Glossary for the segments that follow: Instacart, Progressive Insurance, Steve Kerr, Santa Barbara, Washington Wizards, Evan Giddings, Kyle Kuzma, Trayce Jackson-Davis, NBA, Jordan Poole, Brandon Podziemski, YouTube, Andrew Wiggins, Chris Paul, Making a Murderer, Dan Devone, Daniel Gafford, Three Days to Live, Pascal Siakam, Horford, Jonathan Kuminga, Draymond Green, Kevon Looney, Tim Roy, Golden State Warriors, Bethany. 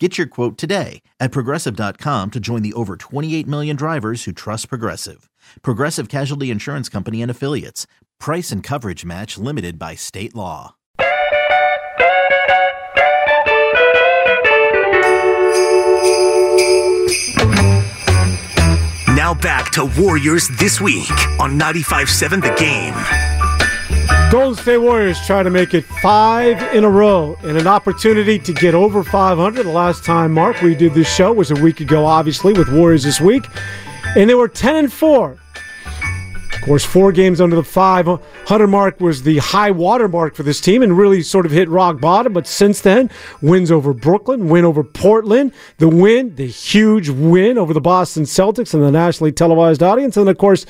Get your quote today at Progressive.com to join the over 28 million drivers who trust Progressive. Progressive Casualty Insurance Company and Affiliates. Price and coverage match limited by state law. Now back to Warriors This Week on 95.7 The Game. Golden State Warriors try to make it 5 in a row and an opportunity to get over 500. The last time, Mark, we did this show was a week ago, obviously, with Warriors This Week. And they were 10-4. Of course, 4 games under the 500 mark was the high water mark for this team and really sort of hit rock bottom. But since then, wins over Brooklyn, win over Portland, the huge win over the Boston Celtics and the nationally televised audience. And, of course,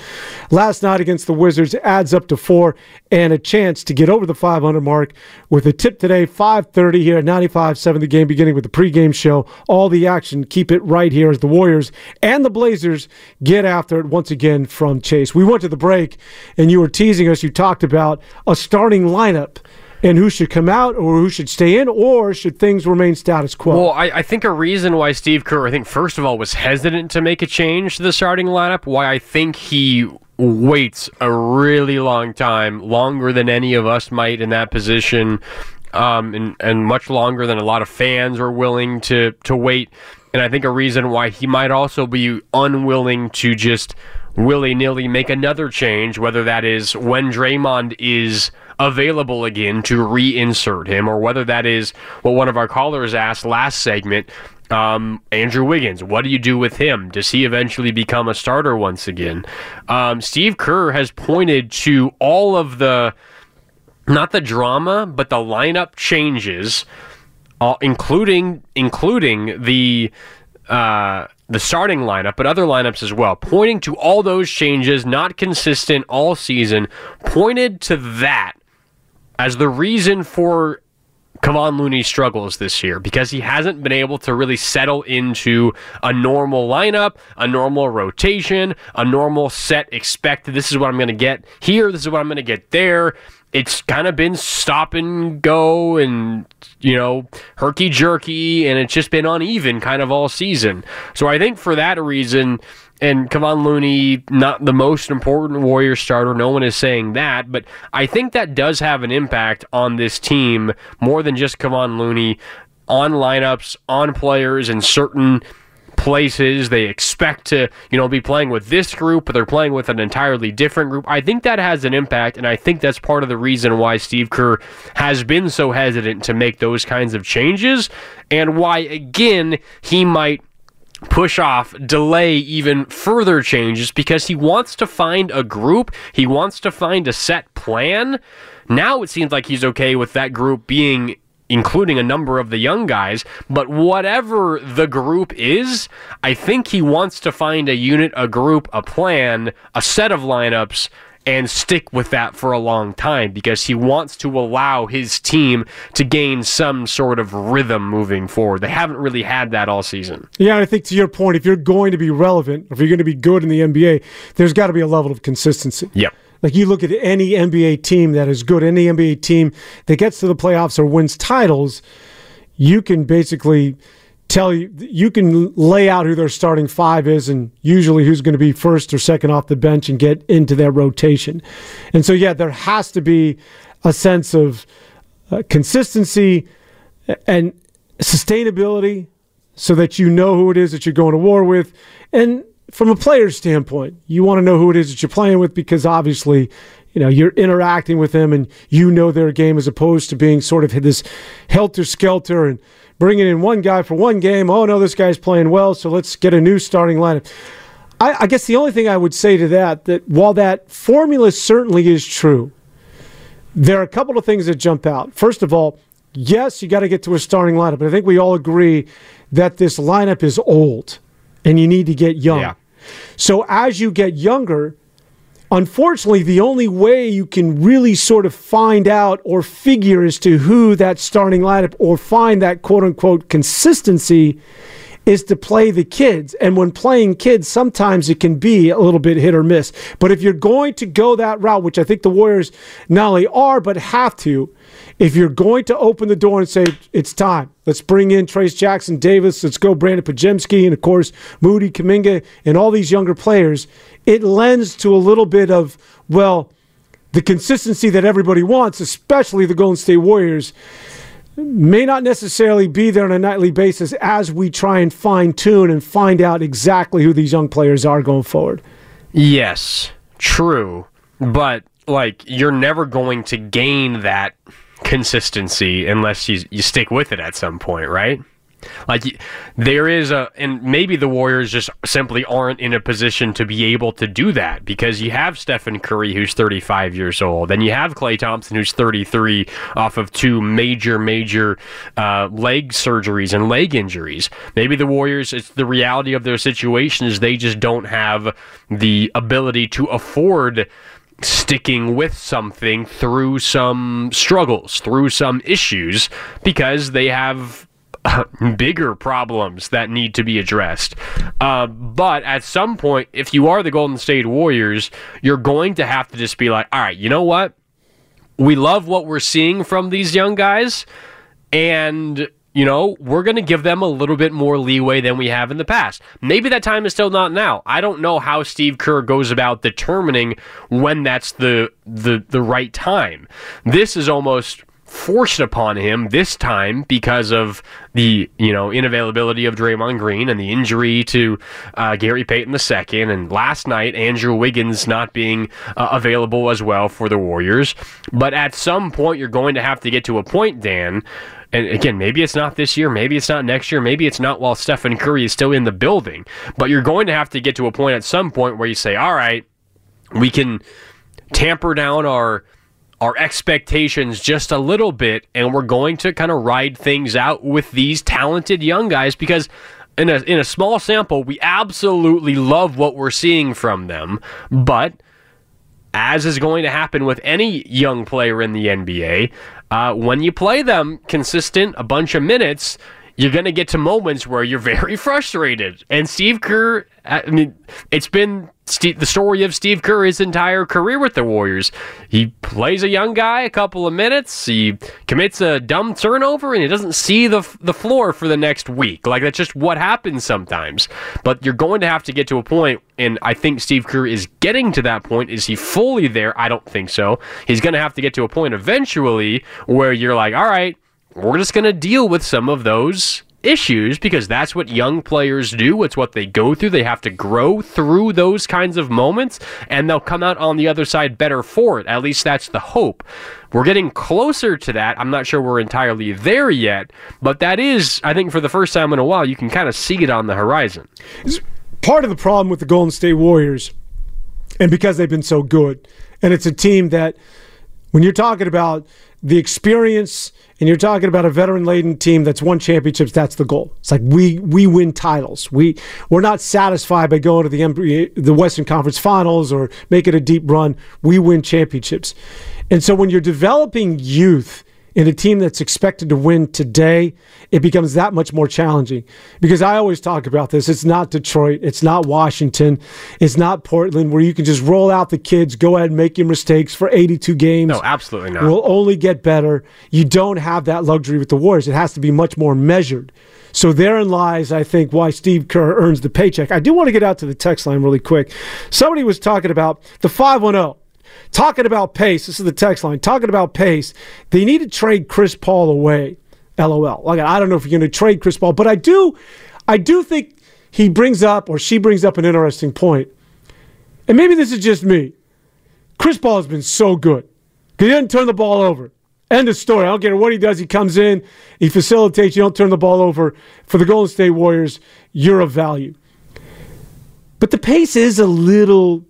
last night against the Wizards adds up to 4 and a chance to get over the 500 mark with a tip today, 5:30 here at 95.7 The Game, beginning with the pregame show. All the action, keep it right here as the Warriors and the Blazers get after it once again from Chase. We went to the break, and you were teasing us. You talked about a starting lineup and who should come out or who should stay in, or should things remain status quo? Well, I think a reason why Steve Kerr, first of all, was hesitant to make a change to the starting lineup, why I think he waits a really long time, longer than any of us might in that position, and much longer than a lot of fans are willing to wait. And I think a reason why he might also be unwilling to just willy-nilly make another change, whether that is when Draymond is available again to reinsert him, or whether that is what one of our callers asked last segment, Andrew Wiggins. What do you do with him? Does he eventually become a starter once again? Steve Kerr has pointed to all of the, not the drama, but the lineup changes, including the starting lineup, but other lineups as well, pointing to all those changes, not consistent all season, pointed to that as the reason for Kevon Looney's struggles this year, because he hasn't been able to really settle into a normal lineup, a normal rotation, a normal set expect. This is what I'm going to get here. This is what I'm going to get there. It's kind of been stop and go and, herky-jerky, and it's just been uneven kind of all season. So I think for that reason, and Kevon Looney, not the most important Warriors starter, no one is saying that, but I think that does have an impact on this team more than just Kevon Looney, on lineups, on players, and certain places they expect to, be playing with this group, but they're playing with an entirely different group. I think that has an impact, and I think that's part of the reason why Steve Kerr has been so hesitant to make those kinds of changes, and why, again, he might push off, delay even further changes, because he wants to find a group, he wants to find a set plan. Now it seems like he's okay with that group being including a number of the young guys, but whatever the group is, I think he wants to find a unit, a group, a plan, a set of lineups, and stick with that for a long time, because he wants to allow his team to gain some sort of rhythm moving forward. They haven't really had that all season. Yeah, I think to your point, if you're going to be relevant, if you're going to be good in the NBA, there's got to be a level of consistency. Yep. Like, you look at any NBA team that is good, any NBA team that gets to the playoffs or wins titles, you can basically you can lay out who their starting 5 is and usually who's going to be first or second off the bench and get into their rotation. And so, yeah, there has to be a sense of consistency and sustainability so that you know who it is that you're going to war with. And from a player's standpoint, you want to know who it is that you're playing with, because obviously, you're interacting with them and their game, as opposed to being sort of this helter-skelter and bringing in one guy for one game. Oh, no, this guy's playing well, so let's get a new starting lineup. I guess the only thing I would say to that while that formula certainly is true, there are a couple of things that jump out. First of all, yes, you got to get to a starting lineup, but I think we all agree that this lineup is old and you need to get young. Yeah. So as you get younger, Unfortunately, the only way you can really sort of find out or figure as to who that starting lineup or find that quote-unquote consistency is to play the kids. And when playing kids, sometimes it can be a little bit hit or miss. But if you're going to go that route, which I think the Warriors not only are but have to, if you're going to open the door and say, it's time, let's bring in Trayce Jackson-Davis, let's go Brandon Podziemski, and of course Moody, Kuminga, and all these younger players, it lends to a little bit of, well, the consistency that everybody wants, especially the Golden State Warriors, may not necessarily be there on a nightly basis as we try and fine-tune and find out exactly who these young players are going forward. Yes, true. But, like, you're never going to gain that consistency unless you stick with it at some point, right? Like, there is a... And maybe the Warriors just simply aren't in a position to be able to do that because you have Stephen Curry, who's 35 years old, and you have Klay Thompson, who's 33, off of two major leg surgeries and leg injuries. Maybe the Warriors, it's the reality of their situation is they just don't have the ability to afford sticking with something through some struggles, through some issues, because they have... bigger problems that need to be addressed. But at some point, if you are the Golden State Warriors, you're going to have to just be like, all right, you know what? We love what we're seeing from these young guys, and, you know, we're going to give them a little bit more leeway than we have in the past. Maybe that time is still not now. I don't know how Steve Kerr goes about determining when that's the right time. This is almost... forced upon him this time because of the, you know, inavailability of Draymond Green and the injury to Gary Payton II, and last night Andrew Wiggins not being available as well for the Warriors. But at some point, you're going to have to get to a point, Dan. And again, maybe it's not this year, maybe it's not next year, maybe it's not while Stephen Curry is still in the building. But you're going to have to get to a point at some point where you say, all right, we can tamper down our expectations just a little bit, and we're going to kind of ride things out with these talented young guys because in a small sample, we absolutely love what we're seeing from them. But as is going to happen with any young player in the NBA, when you play them consistent, a bunch of minutes, you're going to get to moments where you're very frustrated. And Steve Kerr, I mean, it's been the story of Steve Kerr his entire career with the Warriors. He plays a young guy a couple of minutes, he commits a dumb turnover, and he doesn't see the floor for the next week. Like, that's just what happens sometimes. But you're going to have to get to a point, and I think Steve Kerr is getting to that point. Is he fully there? I don't think so. He's going to have to get to a point eventually where you're like, all right, we're just going to deal with some of those issues because that's what young players do. It's what they go through. They have to grow through those kinds of moments, and they'll come out on the other side better for it. At least that's the hope. We're getting closer to that. I'm not sure we're entirely there yet, but that is, I think, for the first time in a while, you can kind of see it on the horizon. Part of the problem with the Golden State Warriors, and because they've been so good, and it's a team that when you're talking about the experience and you're talking about a veteran-laden team that's won championships, that's the goal. It's like we win titles. We're not satisfied by going to the NBA, the Western Conference Finals or making a deep run. We win championships. And so when you're developing youth in a team that's expected to win today, it becomes that much more challenging. Because I always talk about this. It's not Detroit. It's not Washington. It's not Portland, where you can just roll out the kids, go ahead and make your mistakes for 82 games. No, absolutely not. We'll only get better. You don't have that luxury with the Warriors. It has to be much more measured. So therein lies, I think, why Steve Kerr earns the paycheck. I do want to get out to the text line really quick. Somebody was talking about the 510. Talking about pace, this is the text line. Talking about pace, they need to trade Chris Paul away. LOL. Like, I don't know if you're going to trade Chris Paul, but I do think he brings up or she brings up an interesting point. And maybe this is just me. Chris Paul has been so good. He doesn't turn the ball over. End of story. I don't care what he does. He comes in, he facilitates. You don't turn the ball over. For the Golden State Warriors, you're of value. But the pace is a little.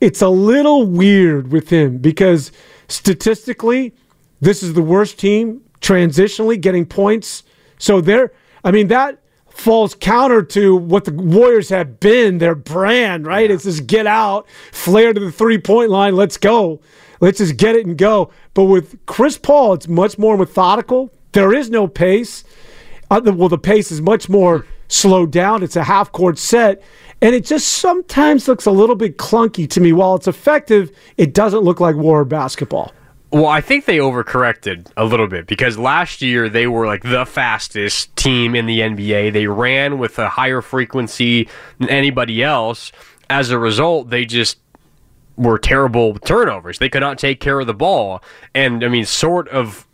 It's a little weird with him because statistically, this is the worst team transitionally getting points. So I mean, that falls counter to what the Warriors have been, their brand, right? Yeah. It's just get out, flare to the three-point line, let's go. Let's just get it and go. But with Chris Paul, it's much more methodical. There is no pace. Well, the pace is much more slowed down. It's a half-court set. And it just sometimes looks a little bit clunky to me. While it's effective, it doesn't look like Warrior basketball. Well, I think they overcorrected a little bit because last year they were like the fastest team in the NBA. They ran with a higher frequency than anybody else. As a result, they just were terrible with turnovers. They could not take care of the ball. And, I mean, sort of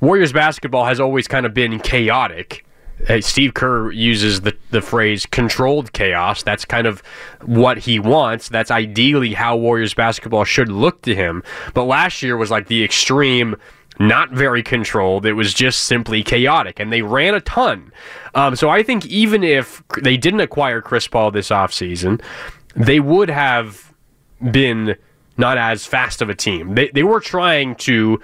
Warriors basketball has always kind of been chaotic. Hey, Steve Kerr uses the phrase controlled chaos. That's kind of what he wants. That's ideally how Warriors basketball should look to him. But last year was like the extreme, not very controlled. It was just simply chaotic, and they ran a ton. So I think even if they didn't acquire Chris Paul this offseason, they would have been not as fast of a team. They were trying to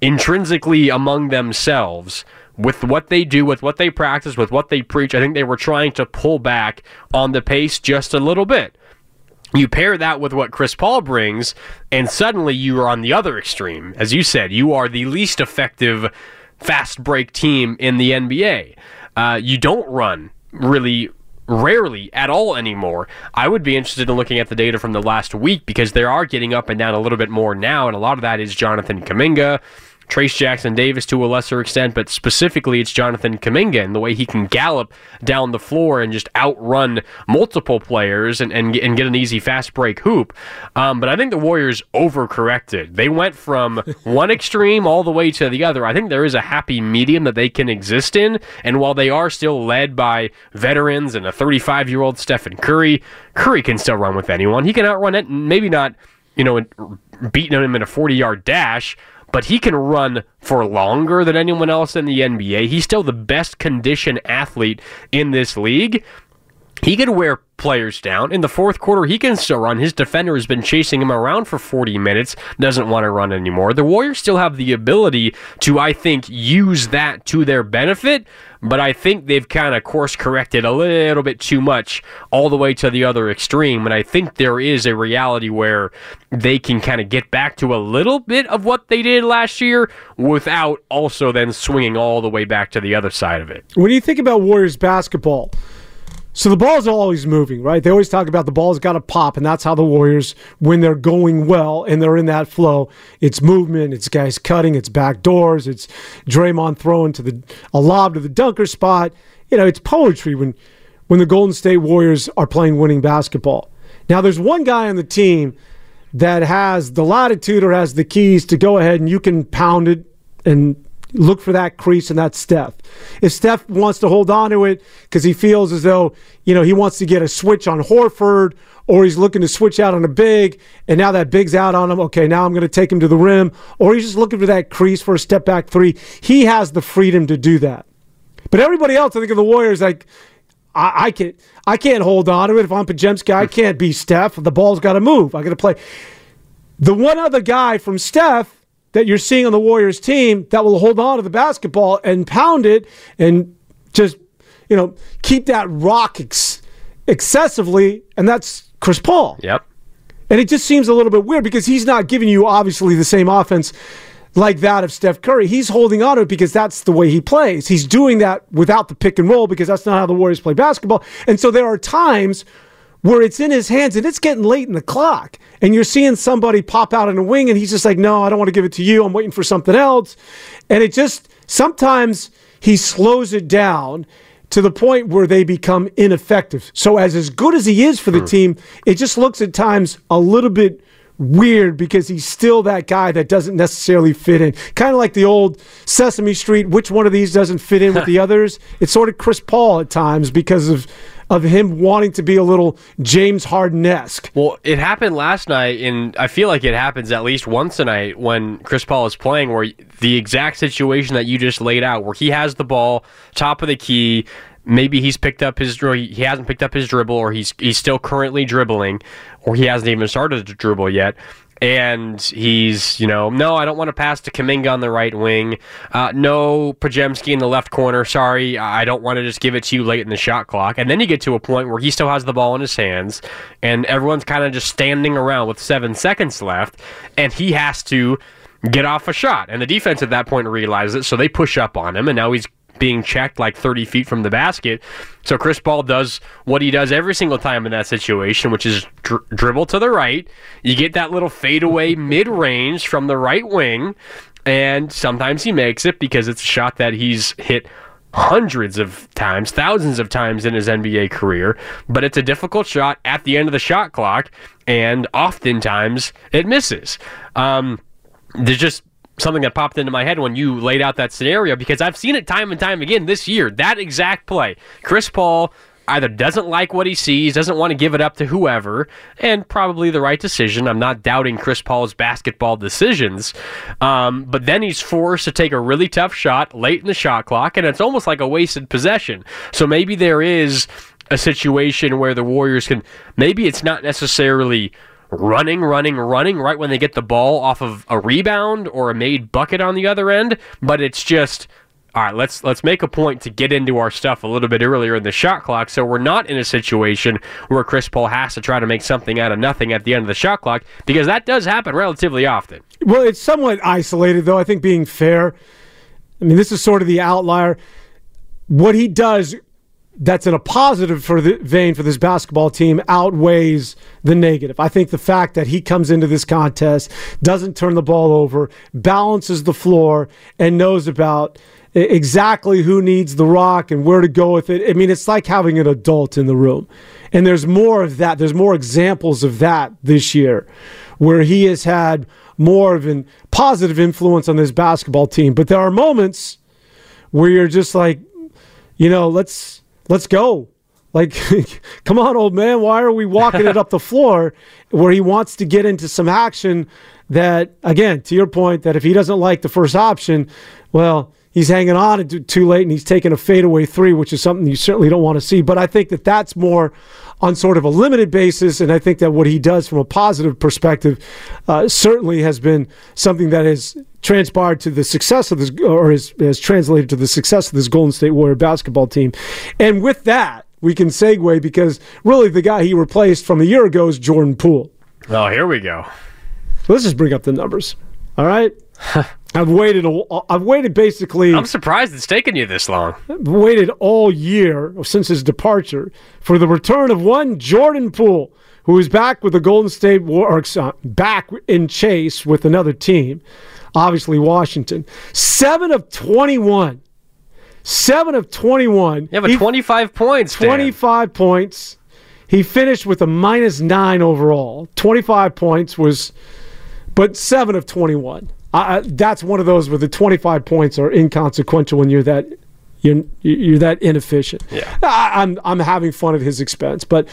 intrinsically among themselves, with what they do, with what they practice, with what they preach, I think they were trying to pull back on the pace just a little bit. You pair that with what Chris Paul brings, and suddenly you are on the other extreme. As you said, you are the least effective fast break team in the NBA. You don't run really rarely at all anymore. I would be interested in looking at the data from the last week because they are getting up and down a little bit more now, and a lot of that is Jonathan Kuminga, Trayce Jackson-Davis to a lesser extent, but specifically it's Jonathan Kuminga and the way he can gallop down the floor and just outrun multiple players and get an easy fast break hoop. But I think the Warriors overcorrected. They went from one extreme all the way to the other. I think there is a happy medium that they can exist in, and while they are still led by veterans and a 35-year-old Stephen Curry, Curry can still run with anyone. He can outrun it, maybe not, you know, beating him in a 40-yard dash, but he can run for longer than anyone else in the NBA. He's still the best conditioned athlete in this league. He could wear players down. In the fourth quarter, he can still run. His defender has been chasing him around for 40 minutes, doesn't want to run anymore. The Warriors still have the ability to, I think, use that to their benefit, but I think they've kind of course-corrected a little bit too much all the way to the other extreme, and I think there is a reality where they can kind of get back to a little bit of what they did last year without also then swinging all the way back to the other side of it. When you think about Warriors basketball, so the ball's always moving, right? They always talk about the ball's got to pop, and that's how the Warriors, when they're going well and they're in that flow, it's movement, it's guys cutting, it's back doors, it's Draymond throwing to a lob to the dunker spot. You know, it's poetry when the Golden State Warriors are playing winning basketball. Now, there's one guy on the team that has the latitude or has the keys to go ahead and you can pound it and look for that crease, and that's Steph. If Steph wants to hold on to it because he feels as though, you know, he wants to get a switch on Horford or he's looking to switch out on a big, and now that big's out on him, okay, now I'm going to take him to the rim, or he's just looking for that crease for a step-back three, he has the freedom to do that. But everybody else, I think of the Warriors, like, I can't hold on to it. If I'm Podziemski, I can't be Steph. The ball's got to move. I got to play. The one other guy from Steph that you're seeing on the Warriors team that will hold on to the basketball and pound it and just, you know, keep that rock excessively, and that's Chris Paul. Yep. And it just seems a little bit weird because he's not giving you, obviously, the same offense like that of Steph Curry. He's holding on to it because that's the way he plays. He's doing that without the pick and roll because that's not how the Warriors play basketball. And so there are times where it's in his hands and it's getting late in the clock and you're seeing somebody pop out in a wing and he's just like, no, I don't want to give it to you. I'm waiting for something else. And it just, sometimes he slows it down to the point where they become ineffective. So as good as he is for the team, it just looks at times a little bit weird because he's still that guy that doesn't necessarily fit in. Kind of like the old Sesame Street, which one of these doesn't fit in with the others? It's sort of Chris Paul at times because of him wanting to be a little James Harden-esque. Well, it happened last night, and I feel like it happens at least once a night when Chris Paul is playing, where the exact situation that you just laid out, where he has the ball, top of the key, maybe he hasn't picked up his dribble, or he's still currently dribbling, or he hasn't even started to dribble yet, And he's, you know, no, I don't want to pass to Kuminga on the right wing. No, Podziemski in the left corner. Sorry, I don't want to just give it to you late in the shot clock. And then you get to a point where he still has the ball in his hands, and everyone's kind of just standing around with 7 seconds left, and he has to get off a shot. And the defense at that point realizes it, so they push up on him, and now he's being checked like 30 feet from the basket. So Chris Paul does what he does every single time in that situation, which is dribble to the right. You get that little fadeaway mid-range from the right wing, and sometimes he makes it because it's a shot that he's hit hundreds of times, thousands of times in his NBA career. But it's a difficult shot at the end of the shot clock, and oftentimes it misses. There's just something that popped into my head when you laid out that scenario, because I've seen it time and time again this year, that exact play. Chris Paul either doesn't like what he sees, doesn't want to give it up to whoever, and probably the right decision. I'm not doubting Chris Paul's basketball decisions, but then he's forced to take a really tough shot late in the shot clock, and it's almost like a wasted possession. So maybe there is a situation where the Warriors can, maybe it's not necessarily running right when they get the ball off of a rebound or a made bucket on the other end, but it's just, all right, let's make a point to get into our stuff a little bit earlier in the shot clock, so we're not in a situation where Chris Paul has to try to make something out of nothing at the end of the shot clock, because that does happen relatively often. Well, it's somewhat isolated, though. I think being fair, I mean, this is sort of the outlier. What he does that's in a positive for the vein for this basketball team outweighs the negative. I think the fact that he comes into this contest, doesn't turn the ball over, balances the floor, and knows about exactly who needs the rock and where to go with it. I mean, it's like having an adult in the room. And there's more of that. There's more examples of that this year, where he has had more of a positive influence on this basketball team. But there are moments where you're just like, you know, let's go. Like, come on, old man. Why are we walking it up the floor, where he wants to get into some action that, again, to your point, that if he doesn't like the first option, well, he's hanging on too late and he's taking a fadeaway three, which is something you certainly don't want to see. But I think that that's more on sort of a limited basis, and I think that what he does from a positive perspective certainly has been something that has transpired to the success of this, or has translated to the success of this Golden State Warrior basketball team. And with that, we can segue, because really the guy he replaced from a year ago is Jordan Poole. Oh, here we go. Let's just bring up the numbers. All right? I've waited basically... I'm surprised it's taken you this long. I've waited all year since his departure for the return of one Jordan Poole, who is back with the Golden State Warriors, back in chase with another team, obviously Washington. 7 of 21. Yeah, but 25 points, Dan. 25 points. He finished with a -9 overall. 25 points was... But 7 of 21. That's one of those where the 25 points are inconsequential when you're that inefficient. Yeah. I'm having fun at his expense, but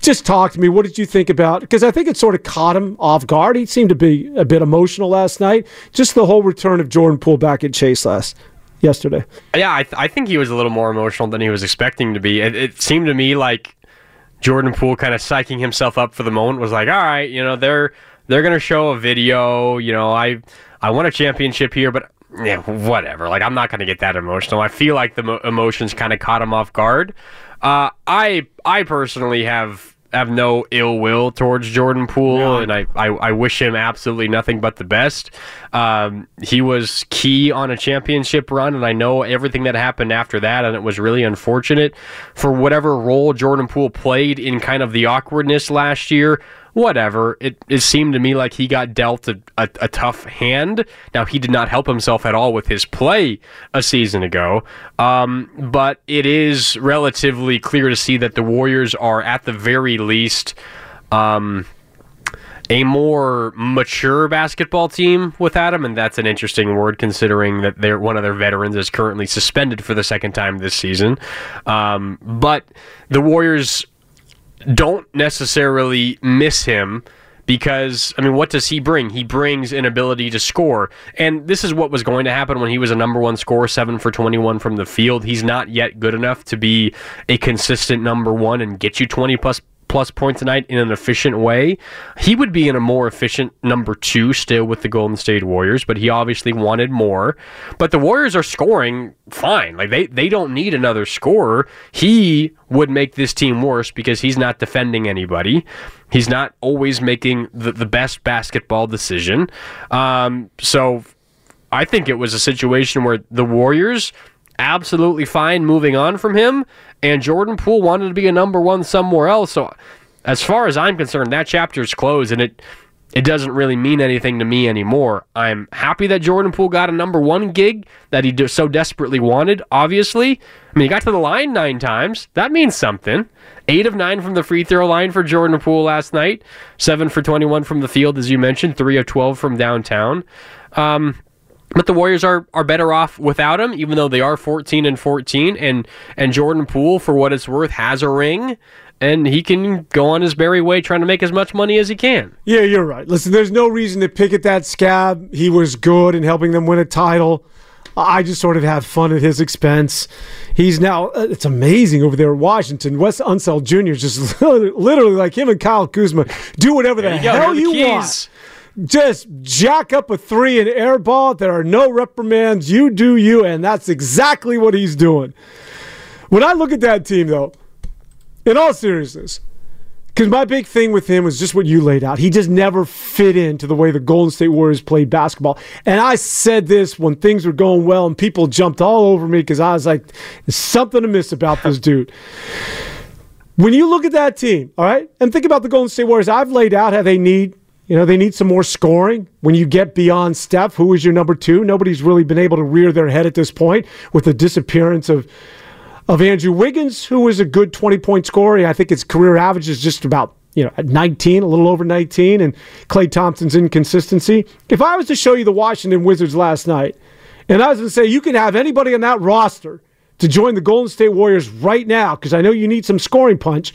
just talk to me. What did you think about? Because I think it sort of caught him off guard. He seemed to be a bit emotional last night. Just the whole return of Jordan Poole back at Chase yesterday. Yeah, I think he was a little more emotional than he was expecting to be. It seemed to me like Jordan Poole kind of psyching himself up for the moment, was like, all right, you know, they're going to show a video, you know, I won a championship here, but yeah, whatever. Like, I'm not going to get that emotional. I feel like the emotions kind of caught him off guard. I personally have no ill will towards Jordan Poole, no. And I wish him absolutely nothing but the best. He was key on a championship run, and I know everything that happened after that, and it was really unfortunate. For whatever role Jordan Poole played in kind of the awkwardness last year, whatever. It seemed to me like he got dealt a tough hand. Now, he did not help himself at all with his play a season ago, but it is relatively clear to see that the Warriors are, at the very least, a more mature basketball team without him, and that's an interesting word considering that one of their veterans is currently suspended for the second time this season. But the Warriors don't necessarily miss him because, I mean, what does he bring? He brings an ability to score. And this is what was going to happen when he was a number one scorer, 7 for 21 from the field. He's not yet good enough to be a consistent number one and get you 20-plus plus points tonight in an efficient way. He would be in a more efficient number two still with the Golden State Warriors, but he obviously wanted more. But the Warriors are scoring fine. Like they don't need another scorer. He would make this team worse because he's not defending anybody. He's not always making the best basketball decision. So I think it was a situation where the Warriors absolutely fine moving on from him, and Jordan Poole wanted to be a number one somewhere else. So as far as I'm concerned, that chapter is closed, and it doesn't really mean anything to me anymore. I'm happy that Jordan Poole got a number one gig that he so desperately wanted, obviously. I mean, he got to the line 9 times. That means something. 8 of 9 from the free throw line for Jordan Poole last night. 7 for 21 from the field, as you mentioned. 3 of 12 from downtown. But the Warriors are better off without him, even though they are 14-14. And Jordan Poole, for what it's worth, has a ring, and he can go on his merry way trying to make as much money as he can. Yeah, you're right. Listen, there's no reason to pick at that scab. He was good in helping them win a title. I just sort of have fun at his expense. He's now, it's amazing over there in Washington. Wes Unseld Jr. is just literally like him and Kyle Kuzma. Do whatever the hell you want. Just jack up a 3 and air ball. There are no reprimands. You do you, and that's exactly what he's doing. When I look at that team, though, in all seriousness, because my big thing with him was just what you laid out. He just never fit into the way the Golden State Warriors played basketball. And I said this when things were going well, and people jumped all over me because I was like, there's something amiss about this dude. When you look at that team, all right, and think about the Golden State Warriors, I've laid out how they need... You know, they need some more scoring. When you get beyond Steph, who is your number two? Nobody's really been able to rear their head at this point with the disappearance of Andrew Wiggins, who is a good 20-point scorer. I think his career average is just about, at 19, a little over 19, and Klay Thompson's inconsistency. If I was to show you the Washington Wizards last night, and I was going to say you can have anybody on that roster to join the Golden State Warriors right now, because I know you need some scoring punch,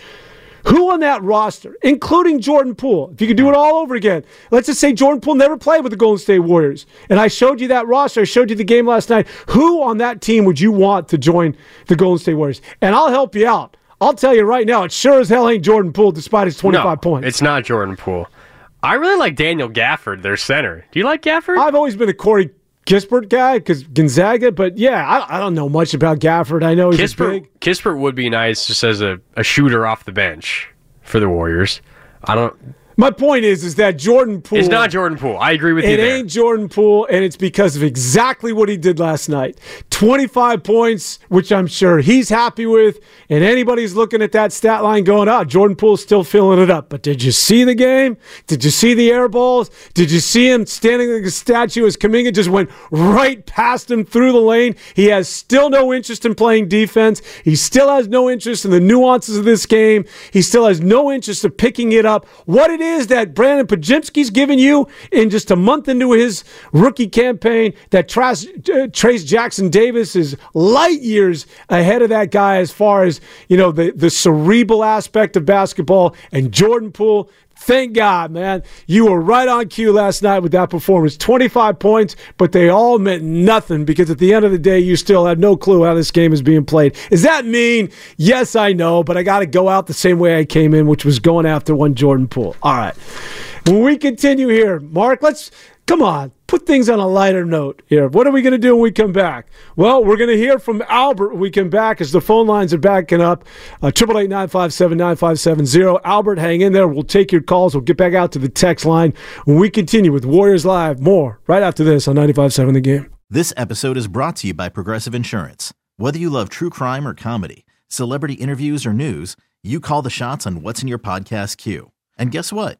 who on that roster, including Jordan Poole, if you could do it all over again, let's just say Jordan Poole never played with the Golden State Warriors, and I showed you that roster, I showed you the game last night, who on that team would you want to join the Golden State Warriors? And I'll help you out. I'll tell you right now, it sure as hell ain't Jordan Poole despite his 25 points. It's not Jordan Poole. I really like Daniel Gafford, their center. Do you like Gafford? I've always been a Corey Kispert guy because Gonzaga, but yeah, I don't know much about Gafford. I know he's big. Kispert would be nice just as a shooter off the bench for the Warriors. I don't. My point is that Jordan Poole. It's not Jordan Poole. I agree with you there. It ain't Jordan Poole, and it's because of exactly what he did last night. 25 points, which I'm sure he's happy with, and anybody's looking at that stat line going, Jordan Poole's still filling it up. But did you see the game? Did you see the air balls? Did you see him standing like a statue as Kuminga just went right past him through the lane? He has still no interest in playing defense. He still has no interest in the nuances of this game. He still has no interest in picking it up. What it is that Brandon Podziemski's given you in just a month into his rookie campaign, that Trayce Jackson-Davis is light years ahead of that guy as far as, the cerebral aspect of basketball. And Jordan Poole, thank God, man, you were right on cue last night with that performance. 25 points, but they all meant nothing because at the end of the day, you still have no clue how this game is being played. Is that mean? Yes, I know, but I got to go out the same way I came in, which was going after one Jordan Poole. All right. When we continue here, Mark, come on, put things on a lighter note here. What are we going to do when we come back? Well, we're going to hear from Albert when we come back as the phone lines are backing up. 888-957-9570. Albert, hang in there. We'll take your calls. We'll get back out to the text line when we continue with Warriors Live. More right after this on 95.7 The Game. This episode is brought to you by Progressive Insurance. Whether you love true crime or comedy, celebrity interviews or news, you call the shots on what's in your podcast queue. And guess what?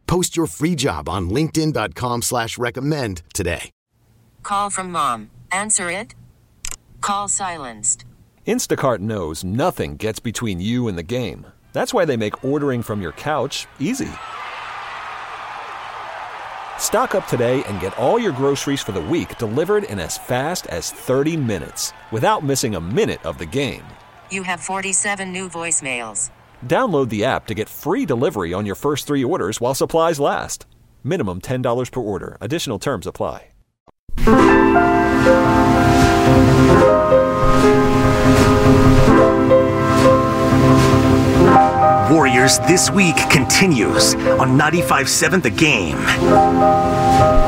Post your free job on linkedin.com/recommend today. Call from mom. Answer it. Call silenced. Instacart knows nothing gets between you and the game. That's why they make ordering from your couch easy. Stock up today and get all your groceries for the week delivered in as fast as 30 minutes without missing a minute of the game. You have 47 new voicemails. Download the app to get free delivery on your first three orders while supplies last. Minimum $10 per order. Additional terms apply. Warriors This Week continues on 95.7 The Game.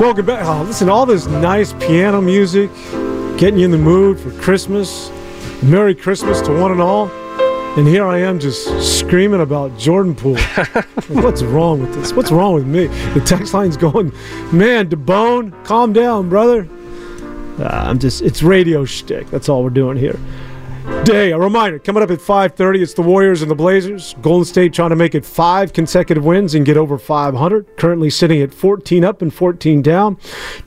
Welcome back. Oh, listen, all this nice piano music, getting you in the mood for Christmas. Merry Christmas to one and all. And here I am just screaming about Jordan Poole. What's wrong with this? What's wrong with me? The text line's going, man, Devone, calm down, brother. It's radio shtick. That's all we're doing here. Day, a reminder, coming up at 5:30, it's the Warriors and the Blazers. Golden State trying to make it 5 consecutive wins and get over 500. Currently sitting at 14 up and 14 down.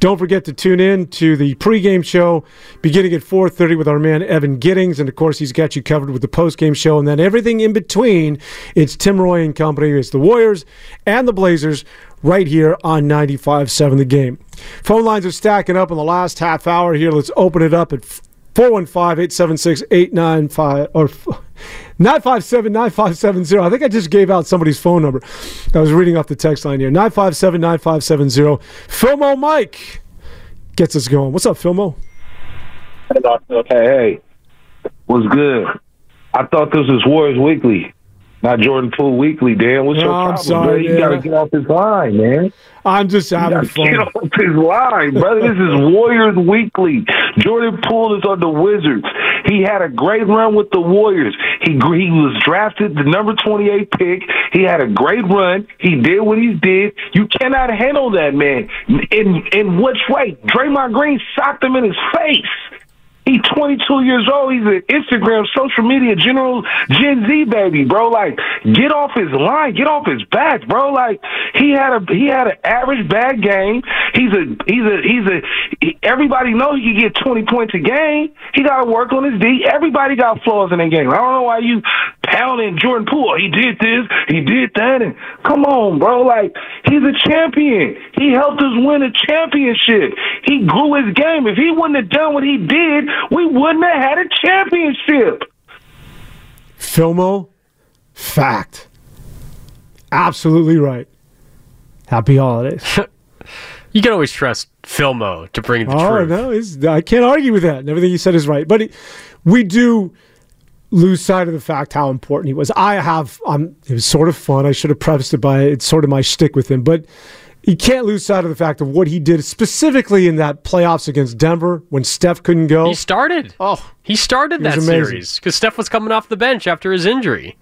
Don't forget to tune in to the pregame show beginning at 4:30 with our man Evan Giddings. And, of course, he's got you covered with the postgame show. And then everything in between, it's Tim Roy and company. It's the Warriors and the Blazers right here on 95.7 The Game. Phone lines are stacking up in the last half hour here. Let's open it up at 415-876-895 or 957-9570. I think I just gave out somebody's phone number. I was reading off the text line here. 957-9570. Philmo Mike gets us going. What's up, Philmo? Hey. What's good? I thought this was Warriors Weekly, not Jordan Poole Weekly, Dan. What's your problem? I'm sorry, man? You got to get off this line, man. I'm just having fun. Get off his line, brother. This is Warriors Weekly. Jordan Poole is on the Wizards. He had a great run with the Warriors. He was drafted the number 28 pick. He had a great run. He did what he did. You cannot handle that, man. In which way? Draymond Green socked him in his face. He's 22 years old. He's an Instagram, social media, general Gen Z baby, bro. Like, get off his line. Get off his back, bro. Like, he had an average bad game. Everybody knows he can get 20 points a game. He got to work on his D. Everybody got flaws in their game. I don't know why you pounding Jordan Poole. He did this. He did that. And come on, bro. Like, he's a champion. He helped us win a championship. He grew his game. If he wouldn't have done what he did, we wouldn't have had a championship. Filmo, fact. Absolutely right. Happy holidays. You can always trust Filmo to bring the truth. No, I can't argue with that. And everything he said is right. But we do lose sight of the fact how important he was. It was sort of fun. I should have prefaced it by it's sort of my shtick with him. But you can't lose sight of the fact of what he did specifically in that playoffs against Denver when Steph couldn't go. He started that series because Steph was coming off the bench after his injury.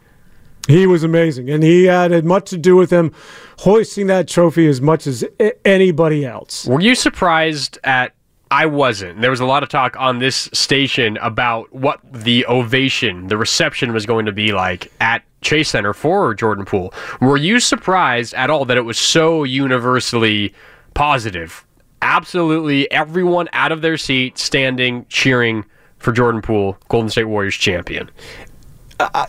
He was amazing, and he had as much to do with him hoisting that trophy as much as anybody else. Were you surprised at? I wasn't. There was a lot of talk on this station about what the ovation, the reception was going to be like at Chase Center for Jordan Poole. Were you surprised at all that it was so universally positive? Absolutely everyone out of their seat, standing, cheering for Jordan Poole, Golden State Warriors champion.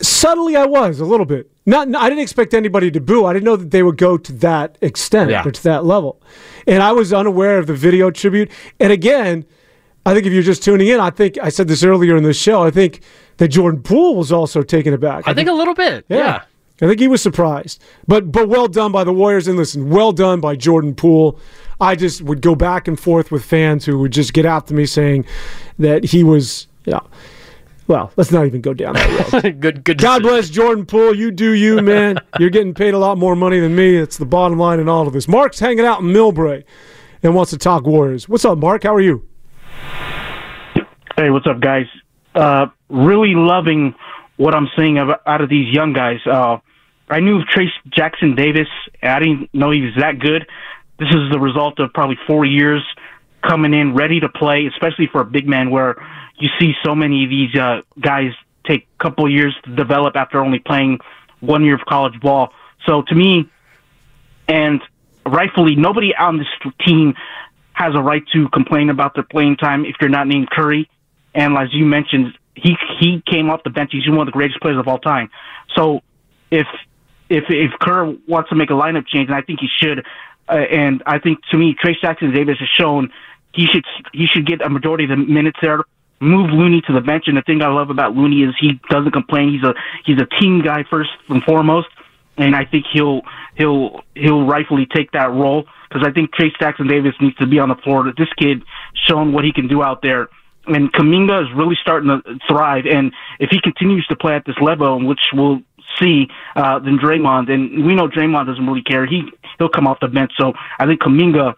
Subtly, I was a little bit. I didn't expect anybody to boo. I didn't know that they would go to that extent, or to that level. And I was unaware of the video tribute. And again, I think if you're just tuning in, I think I said this earlier in the show, I think that Jordan Poole was also taken aback. I think a little bit, yeah. I think he was surprised. But well done by the Warriors. And listen, well done by Jordan Poole. I just would go back and forth with fans who would just get after me saying that he was, well, let's not even go down that road. Good. God bless Jordan Poole. You do you, man. You're getting paid a lot more money than me. That's the bottom line in all of this. Mark's hanging out in Millbrae and wants to talk Warriors. What's up, Mark? How are you? Hey, what's up, guys? Really loving what I'm seeing out of these young guys. I knew Trayce Jackson-Davis. I didn't know he was that good. This is the result of probably 4 years coming in ready to play, especially for a big man where you see so many of these guys take a couple years to develop after only playing 1 year of college ball. So to me, and rightfully, nobody on this team has a right to complain about their playing time if you're not named Curry. And as you mentioned, he came off the bench. He's one of the greatest players of all time. So if Kerr wants to make a lineup change, and I think he should, and I think to me, Trayce Jackson-Davis has shown he should get a majority of the minutes there. Move Looney to the bench, and the thing I love about Looney is he doesn't complain. He's a team guy first and foremost, and I think he'll rightfully take that role because I think Trayce Jackson-Davis needs to be on the floor. This kid shown what he can do out there. And Kuminga is really starting to thrive. And if he continues to play at this level, which we'll see, then Draymond, and we know Draymond doesn't really care. He'll come off the bench. So I think Kuminga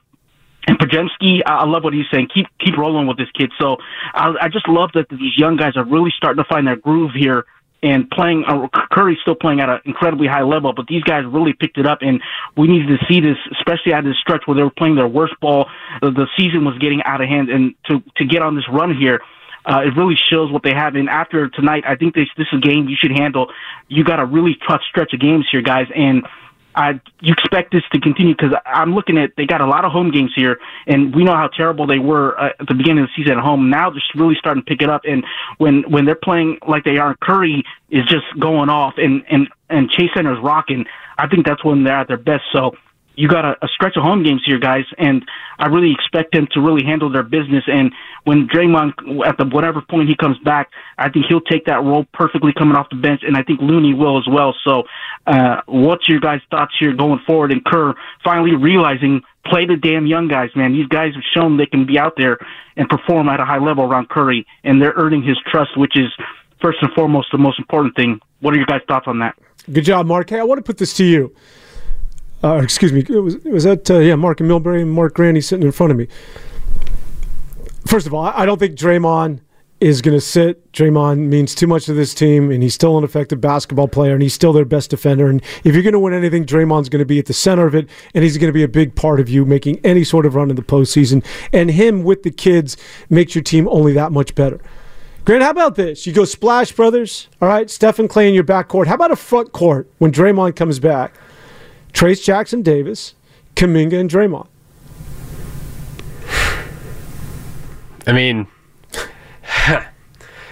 and Podziemski, I love what he's saying. Keep rolling with this kid. So I just love that these young guys are really starting to find their groove here and playing. Curry's still playing at an incredibly high level, but these guys really picked it up. And we needed to see this, especially at this stretch where they were playing their worst ball. The season was getting out of hand, and to get on this run here, it really shows what they have. And after tonight, I think this is a game you should handle. You got a really tough stretch of games here, guys, and you expect this to continue because I'm looking at they got a lot of home games here, and we know how terrible they were at the beginning of the season at home. Now they're really starting to pick it up, and when they're playing like they are, Curry is just going off, and Chase Center is rocking. I think that's when they're at their best. So you got a stretch of home games here, guys, and I really expect them to really handle their business. And when Draymond, at whatever point he comes back, I think he'll take that role perfectly coming off the bench, and I think Looney will as well. So what's your guys' thoughts here going forward? And Kerr finally realizing, play the damn young guys, man. These guys have shown they can be out there and perform at a high level around Curry, and they're earning his trust, which is first and foremost the most important thing. What are your guys' thoughts on that? Good job, Mark. Hey, I want to put this to you. Excuse me, it was Mark and Milbury and Marc Grandi sitting in front of me. First of all, I don't think Draymond is going to sit. Draymond means too much to this team, and he's still an effective basketball player, and he's still their best defender. And if you're going to win anything, Draymond's going to be at the center of it, and he's going to be a big part of you making any sort of run in the postseason. And him with the kids makes your team only that much better. Grant, how about this? You go Splash Brothers, all right, Steph and Klay in your backcourt. How about a front court when Draymond comes back? Trayce Jackson-Davis, Kuminga, and Draymond. I mean,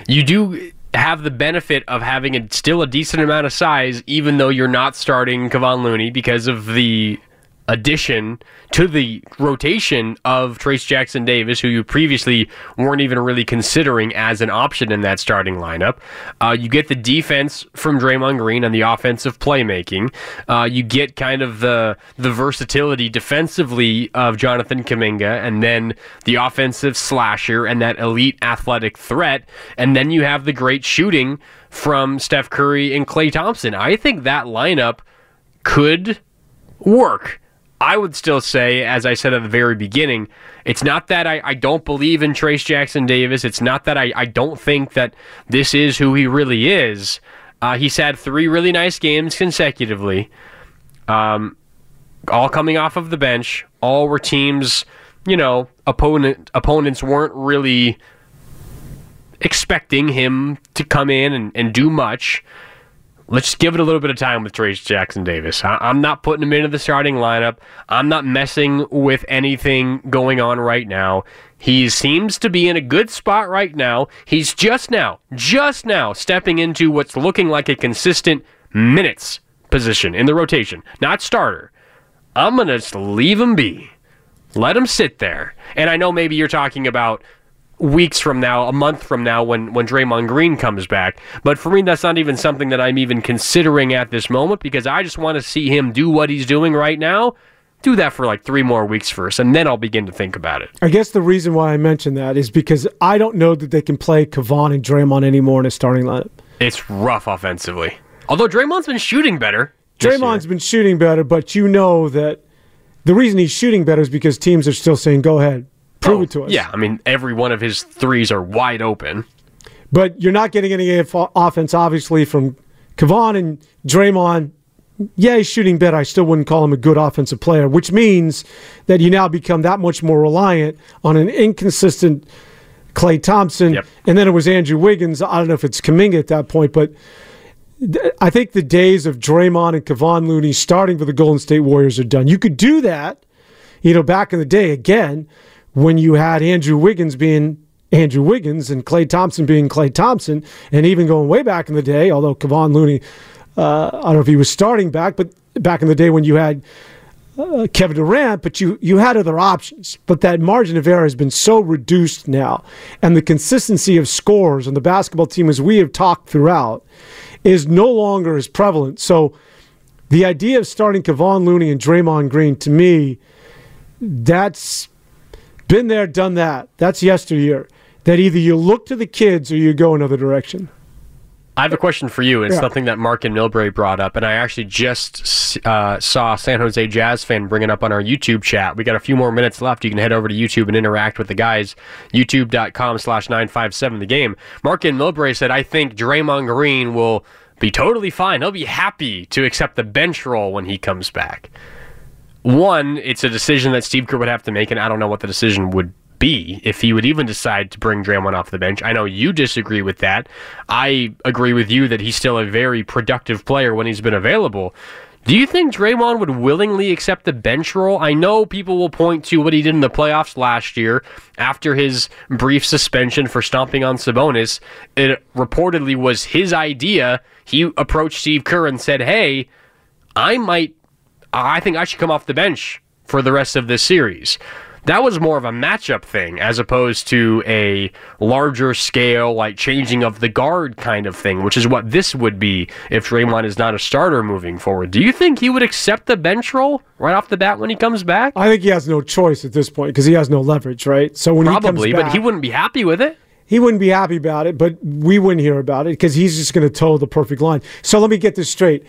you do have the benefit of having still a decent amount of size, even though you're not starting Kevon Looney because of the addition to the rotation of Trayce Jackson-Davis, who you previously weren't even really considering as an option in that starting lineup. You get the defense from Draymond Green and the offensive playmaking. You get kind of the versatility defensively of Jonathan Kuminga, and then the offensive slasher and that elite athletic threat. And then you have the great shooting from Steph Curry and Klay Thompson. I think that lineup could work. I would still say, as I said at the very beginning, it's not that I don't believe in Trayce Jackson-Davis. It's not that I don't think that this is who he really is. He's had three really nice games consecutively, all coming off of the bench. All were teams, opponents weren't really expecting him to come in and do much. Let's give it a little bit of time with Trayce Jackson-Davis. I'm not putting him into the starting lineup. I'm not messing with anything going on right now. He seems to be in a good spot right now. He's just now stepping into what's looking like a consistent minutes position in the rotation, not starter. I'm going to just leave him be. Let him sit there. And I know maybe you're talking about weeks from now, a month from now, when Draymond Green comes back. But for me, that's not even something that I'm even considering at this moment because I just want to see him do what he's doing right now. Do that for like 3 more weeks first, and then I'll begin to think about it. I guess the reason why I mentioned that is because I don't know that they can play Kevon and Draymond anymore in a starting lineup. It's rough offensively. Although Draymond's been shooting better. Draymond's been shooting better, but you know that the reason he's shooting better is because teams are still saying, go ahead. Prove it to us. Yeah, I mean, every one of his threes are wide open. But you're not getting any offense, obviously, from Kevon and Draymond yeah, he's shooting better. I still wouldn't call him a good offensive player, which means that you now become that much more reliant on an inconsistent Klay Thompson. Yep. And then it was Andrew Wiggins. I don't know if it's Kuminga at that point, but I think the days of Draymond and Kevon Looney starting for the Golden State Warriors are done. You could do that, you know, back in the day, again, when you had Andrew Wiggins being Andrew Wiggins and Klay Thompson being Klay Thompson, and even going way back in the day, although Kevon Looney, I don't know if he was starting back, but back in the day when you had Kevin Durant, but you had other options. But that margin of error has been so reduced now, and the consistency of scores on the basketball team, as we have talked throughout, is no longer as prevalent. So the idea of starting Kevon Looney and Draymond Green, to me, that's been there, done that. That's yesteryear. That either you look to the kids or you go another direction. I have a question for you. It's something that Mark and Milbury brought up, and I actually just saw San Jose Jazz fan bring it up on our YouTube chat. We got a few more minutes left. You can head over to YouTube and interact with the guys. YouTube.com/957 The Game. Mark and Milbury said, I think Draymond Green will be totally fine. He'll be happy to accept the bench role when he comes back. One, it's a decision that Steve Kerr would have to make, and I don't know what the decision would be if he would even decide to bring Draymond off the bench. I know you disagree with that. I agree with you that he's still a very productive player when he's been available. Do you think Draymond would willingly accept the bench role? I know people will point to what he did in the playoffs last year after his brief suspension for stomping on Sabonis. It reportedly was his idea. He approached Steve Kerr and said, hey, I think I should come off the bench for the rest of this series. That was more of a matchup thing as opposed to a larger scale, like changing of the guard kind of thing, which is what this would be if Draymond is not a starter moving forward. Do you think he would accept the bench role right off the bat when he comes back? I think he has no choice at this point because he has no leverage, right? So when he comes back, but he wouldn't be happy with it. He wouldn't be happy about it, but we wouldn't hear about it because he's just going to toe the perfect line. So let me get this straight.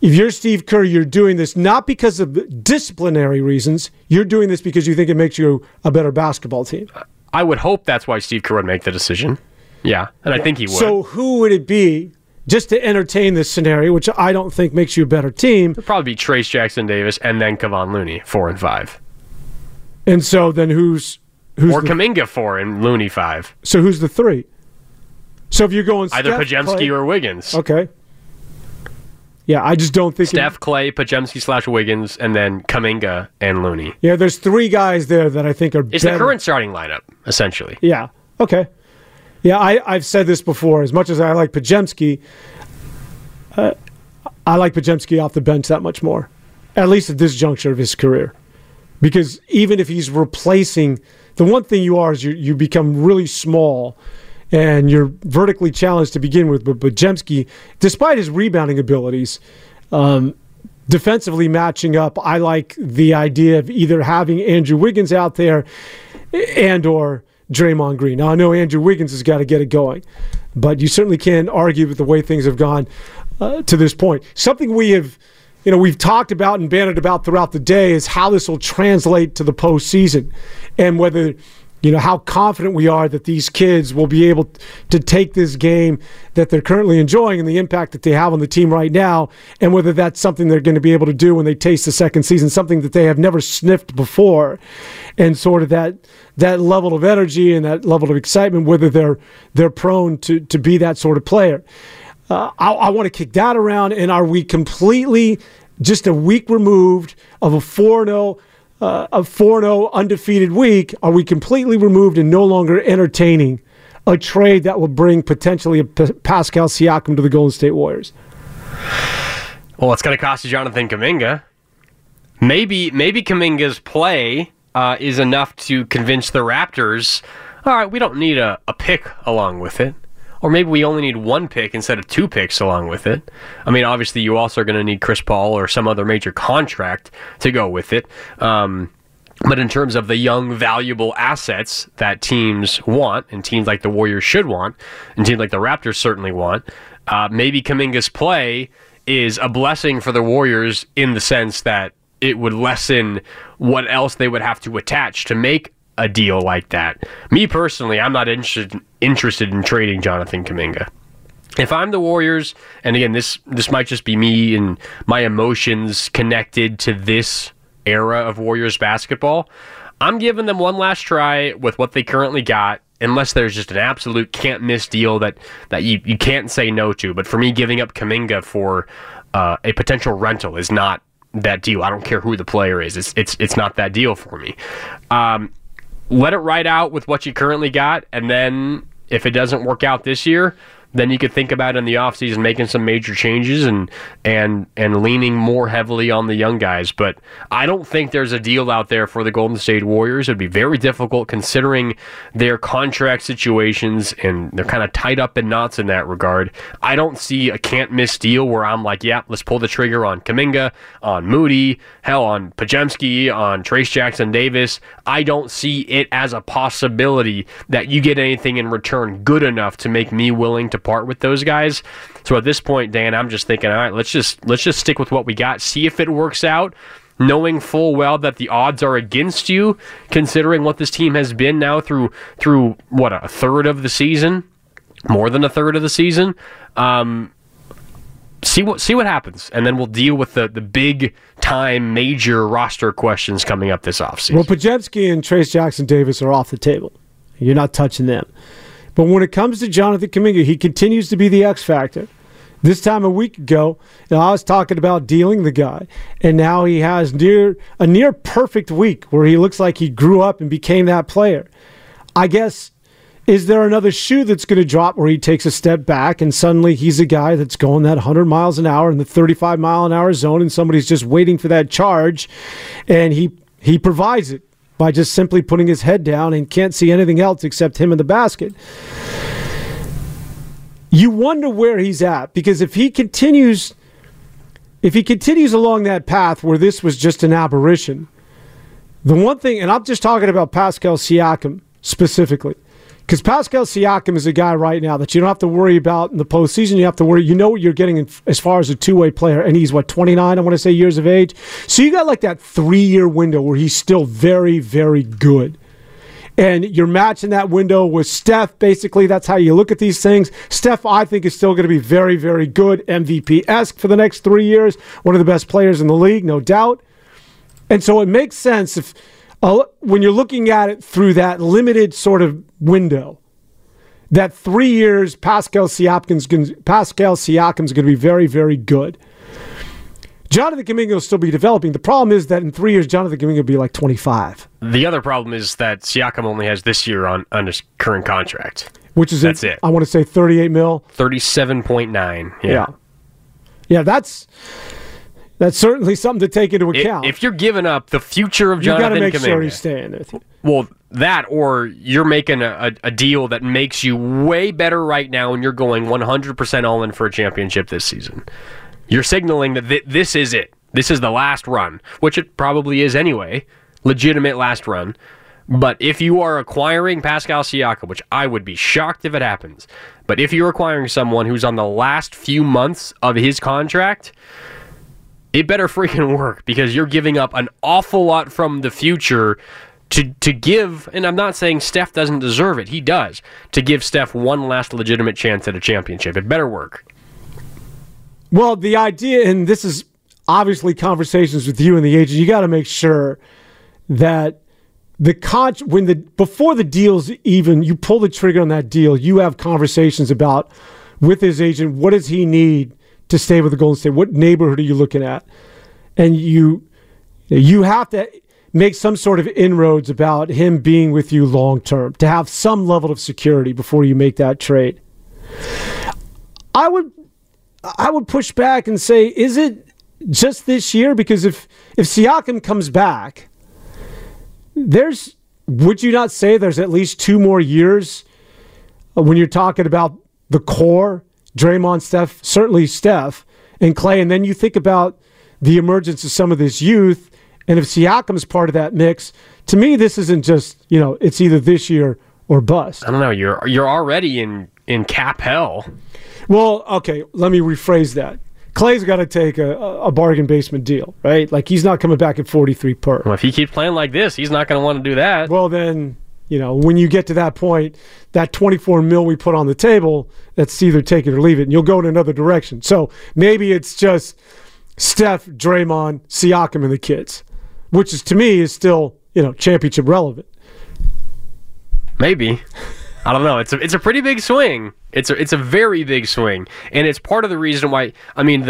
If you're Steve Kerr, you're doing this not because of disciplinary reasons. You're doing this because you think it makes you a better basketball team. I would hope that's why Steve Kerr would make the decision. Yeah, and I think he would. So who would it be just to entertain this scenario, which I don't think makes you a better team? It would probably be Trayce Jackson-Davis and then Kevon Looney, 4 and 5. And so then who's or Kuminga, 4 and Looney 5. So who's the 3? So if you're going either Podziemski or Wiggins. Okay. Yeah, I just don't think... Steph, Klay, Podziemski/Wiggins, and then Kuminga and Looney. Yeah, there's 3 guys there that I think are better. It's the current starting lineup, essentially. Yeah, okay. Yeah, I've said this before. As much as I like Podziemski, I like Podziemski off the bench that much more, at least at this juncture of his career. Because even if he's replacing... The one thing you are is you become really small, and you're vertically challenged to begin with, but Podziemski, despite his rebounding abilities, defensively matching up, I like the idea of either having Andrew Wiggins out there and or Draymond Green. Now, I know Andrew Wiggins has got to get it going, but you certainly can't argue with the way things have gone to this point. Something we have... You know, we've talked about and bantered about throughout the day is how this will translate to the postseason and whether... You know, how confident we are that these kids will be able to take this game that they're currently enjoying and the impact that they have on the team right now, and whether that's something they're going to be able to do when they taste the second season, something that they have never sniffed before, and sort of that level of energy and that level of excitement, whether they're prone to be that sort of player. I want to kick that around, and are we completely just a week removed of a 4-0 a 4-0 undefeated week? Are we completely removed and no longer entertaining a trade that will bring potentially a Pascal Siakam to the Golden State Warriors? Well, it's going to cost you Jonathan Kuminga. Maybe Kuminga's play is enough to convince the Raptors, all right, we don't need a pick along with it. Or maybe we only need 1 pick instead of 2 picks along with it. I mean, obviously, you also are going to need Chris Paul or some other major contract to go with it. But in terms of the young, valuable assets that teams want, and teams like the Warriors should want, and teams like the Raptors certainly want, maybe Kuminga's play is a blessing for the Warriors in the sense that it would lessen what else they would have to attach to make a deal like that. Me personally, I'm not interested in trading Jonathan Kuminga. If I'm the Warriors, and again, this might just be me and my emotions connected to this era of Warriors basketball, I'm giving them one last try with what they currently got, unless there's just an absolute can't-miss deal that you can't say no to. But for me, giving up Kuminga for a potential rental is not that deal. I don't care who the player is. It's not that deal for me. Let it ride out with what you currently got, and then if it doesn't work out this year, then you could think about in the offseason making some major changes and leaning more heavily on the young guys. But I don't think there's a deal out there for the Golden State Warriors. It would be very difficult considering their contract situations, and they're kind of tied up in knots in that regard. I don't see a can't-miss deal where I'm like, yeah, let's pull the trigger on Kuminga, on Moody, hell, on Podziemski, on Trayce Jackson-Davis. I don't see it as a possibility that you get anything in return good enough to make me willing to part with those guys. So at this point, Dan, I'm just thinking, all right, let's just stick with what we got, see if it works out, knowing full well that the odds are against you, considering what this team has been now through what, a third of the season, more than a third of the season. See what happens, and then we'll deal with the big time major roster questions coming up this offseason. Well, Podziemski and Trayce Jackson-Davis are off the table. You're not touching them. But when it comes to Jonathan Kuminga, he continues to be the X factor. This time a week ago, I was talking about dealing the guy, and now he has a near perfect week where he looks like he grew up and became that player. I guess, is there another shoe that's going to drop where he takes a step back and suddenly he's a guy that's going that 100 miles an hour in the 35-mile-an-hour zone, and somebody's just waiting for that charge, and he provides it by just simply putting his head down and can't see anything else except him in the basket? You wonder where he's at, because if he continues along that path where this was just an aberration, the one thing, and I'm just talking about Pascal Siakam specifically, because Pascal Siakam is a guy right now that you don't have to worry about in the postseason. You have to worry, you know what you're getting as far as a two-way player, and he's, what, 29, I want to say, years of age? So you got like that 3-year window where he's still very, very good. And you're matching that window with Steph, basically. That's how you look at these things. Steph, I think, is still going to be very, very good, MVP-esque for the next 3 years, one of the best players in the league, no doubt. And so it makes sense if... when you're looking at it through that limited sort of window, that 3 years, Pascal Siakam's going to be very, very good. Jonathan Kuminga will still be developing. The problem is that in 3 years, Jonathan Kuminga will be like 25. The other problem is that Siakam only has this year on his current contract. Which is, that's it. I want to say 38 mil. 37.9. Yeah. Yeah, that's certainly something to take into account. If you're giving up the future of Jonathan Kuminga, you got to make sure he's staying with you. Well, that, or you're making a deal that makes you way better right now, and you're going 100% all in for a championship this season. You're signaling that this is it. This is the last run, which it probably is anyway. Legitimate last run. But if you are acquiring Pascal Siakam, which I would be shocked if it happens, but if you're acquiring someone who's on the last few months of his contract, it better freaking work, because you're giving up an awful lot from the future to give, and I'm not saying Steph doesn't deserve it, he does, to give Steph one last legitimate chance at a championship. It better work. Well, the idea, and this is obviously conversations with you and the agent, you got to make sure that before the deal's even, you pull the trigger on that deal, you have conversations about, with his agent, what does he need to stay with the Golden State? What neighborhood are you looking at? And you have to make some sort of inroads about him being with you long term, to have some level of security before you make that trade. I would push back and say, is it just this year? Because if Siakam comes back, would you not say there's at least 2 more years when you're talking about the core? Draymond, Steph, certainly Steph, and Klay. And then you think about the emergence of some of this youth, and if Siakam's part of that mix, to me, this isn't just, it's either this year or bust. I don't know. You're already in cap hell. Well, okay, let me rephrase that. Clay's got to take a bargain basement deal, right? Like, he's not coming back at 43 per. Well, if he keeps playing like this, he's not going to want to do that. Well, then You know, when you get to that point, that $24 million we put on the table, that's either take it or leave it, and you'll go in another direction. So maybe it's just Steph, Draymond, Siakam, and the kids, which is to me is still, you know, championship relevant. Maybe. I don't know. It's a pretty big swing. It's a very big swing, and it's part of the reason why. I mean,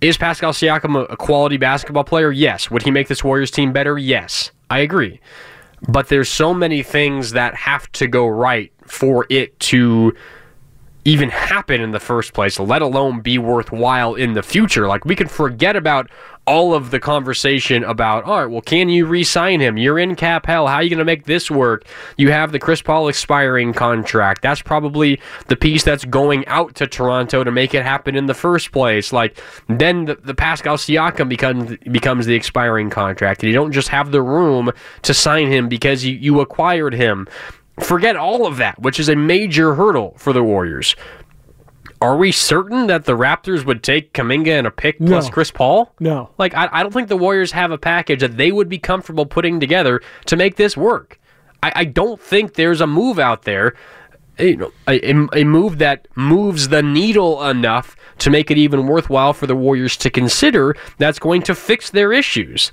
is Pascal Siakam a quality basketball player? Yes. Would he make this Warriors team better? Yes. I agree. But there's so many things that have to go right for it to even happen in the first place, let alone be worthwhile in the future. Like, we can forget about all of the conversation about, all right, well, can you re-sign him? You're in cap hell. How are you going to make this work? You have the Chris Paul expiring contract. That's probably the piece that's going out to Toronto to make it happen in the first place. Like, then the Pascal Siakam becomes the expiring contract, and you don't just have the room to sign him because you acquired him. Forget all of that, which is a major hurdle for the Warriors. Are we certain that the Raptors would take Kuminga and a pick plus Chris Paul? No. Like, I don't think the Warriors have a package that they would be comfortable putting together to make this work. I don't think there's a move out there, you know, a move that moves the needle enough to make it even worthwhile for the Warriors to consider that's going to fix their issues.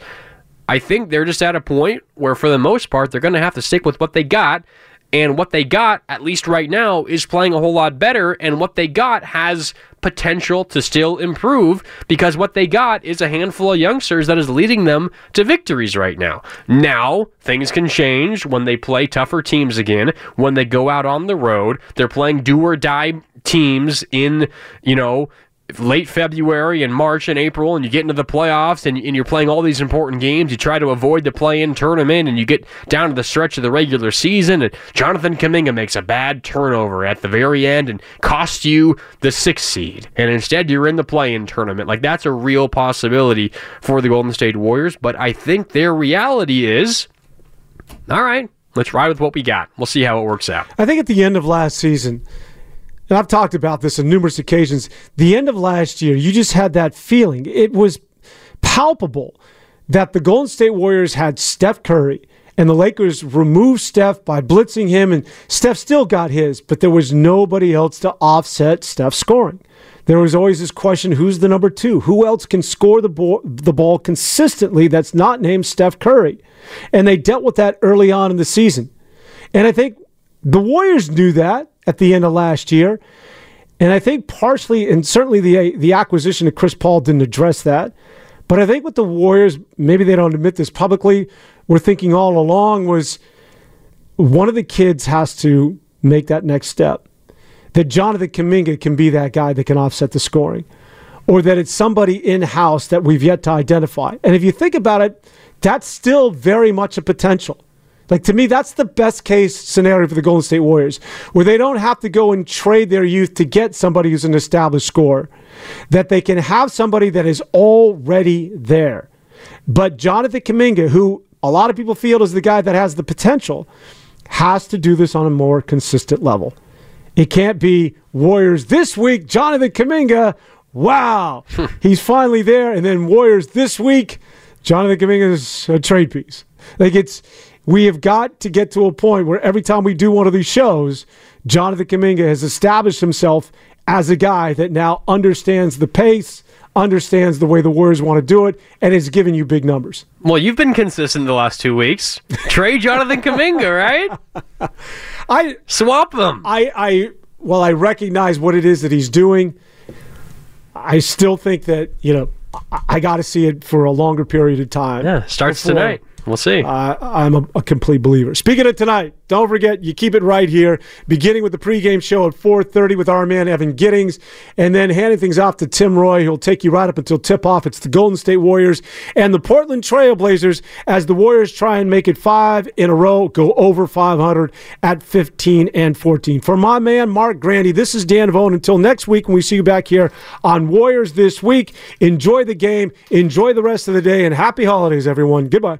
I think they're just at a point where, for the most part, they're going to have to stick with what they got. And what they got, at least right now, is playing a whole lot better. And what they got has potential to still improve, because what they got is a handful of youngsters that is leading them to victories right now. Now, things can change when they play tougher teams again, when they go out on the road. They're playing do-or-die teams in, you know, late February and March and April, and you get into the playoffs and you're playing all these important games. You try to avoid the play-in tournament, and you get down to the stretch of the regular season, and Jonathan Kuminga makes a bad turnover at the very end and costs you the 6th seed. And instead, you're in the play-in tournament. Like, that's a real possibility for the Golden State Warriors, but I think their reality is, all right, let's ride with what we got. We'll see how it works out. I think at the end of last season, and I've talked about this on numerous occasions, the end of last year, you just had that feeling. It was palpable that the Golden State Warriors had Steph Curry, and the Lakers removed Steph by blitzing him, and Steph still got his, but there was nobody else to offset Steph's scoring. There was always this question, who's the number two? Who else can score the ball consistently that's not named Steph Curry? And they dealt with that early on in the season. And I think the Warriors knew that at the end of last year. And I think partially, and certainly the acquisition of Chris Paul didn't address that. But I think what the Warriors, maybe they don't admit this publicly, were thinking all along was one of the kids has to make that next step. That Jonathan Kuminga can be that guy that can offset the scoring. Or that it's somebody in-house that we've yet to identify. And if you think about it, that's still very much a potential. Like, to me, that's the best case scenario for the Golden State Warriors, where they don't have to go and trade their youth to get somebody who's an established scorer, that they can have somebody that is already there. But Jonathan Kuminga, who a lot of people feel is the guy that has the potential, has to do this on a more consistent level. It can't be Warriors this week, Jonathan Kuminga, wow, he's finally there, and then Warriors this week, Jonathan Kuminga's a trade piece. Like, it's... We have got to get to a point where every time we do one of these shows, Jonathan Kuminga has established himself as a guy that now understands the pace, understands the way the Warriors want to do it, and is giving you big numbers. Well, you've been consistent the last 2 weeks. Trade Jonathan Kuminga, right? Swap them. I recognize what it is that he's doing. I still think that, you know, I got to see it for a longer period of time. Yeah, starts tonight. We'll see. I'm a complete believer. Speaking of tonight, don't forget, you keep it right here, beginning with the pregame show at 4:30 with our man Evan Giddings, and then handing things off to Tim Roy, who'll take you right up until tip-off. It's the Golden State Warriors and the Portland Trail Blazers as the Warriors try and make it 5 in a row, go over 500 at 15-14. For my man Marc Grandi, this is Dan Devone. Until next week when we see you back here on Warriors This Week, enjoy the game, enjoy the rest of the day, and happy holidays, everyone. Goodbye.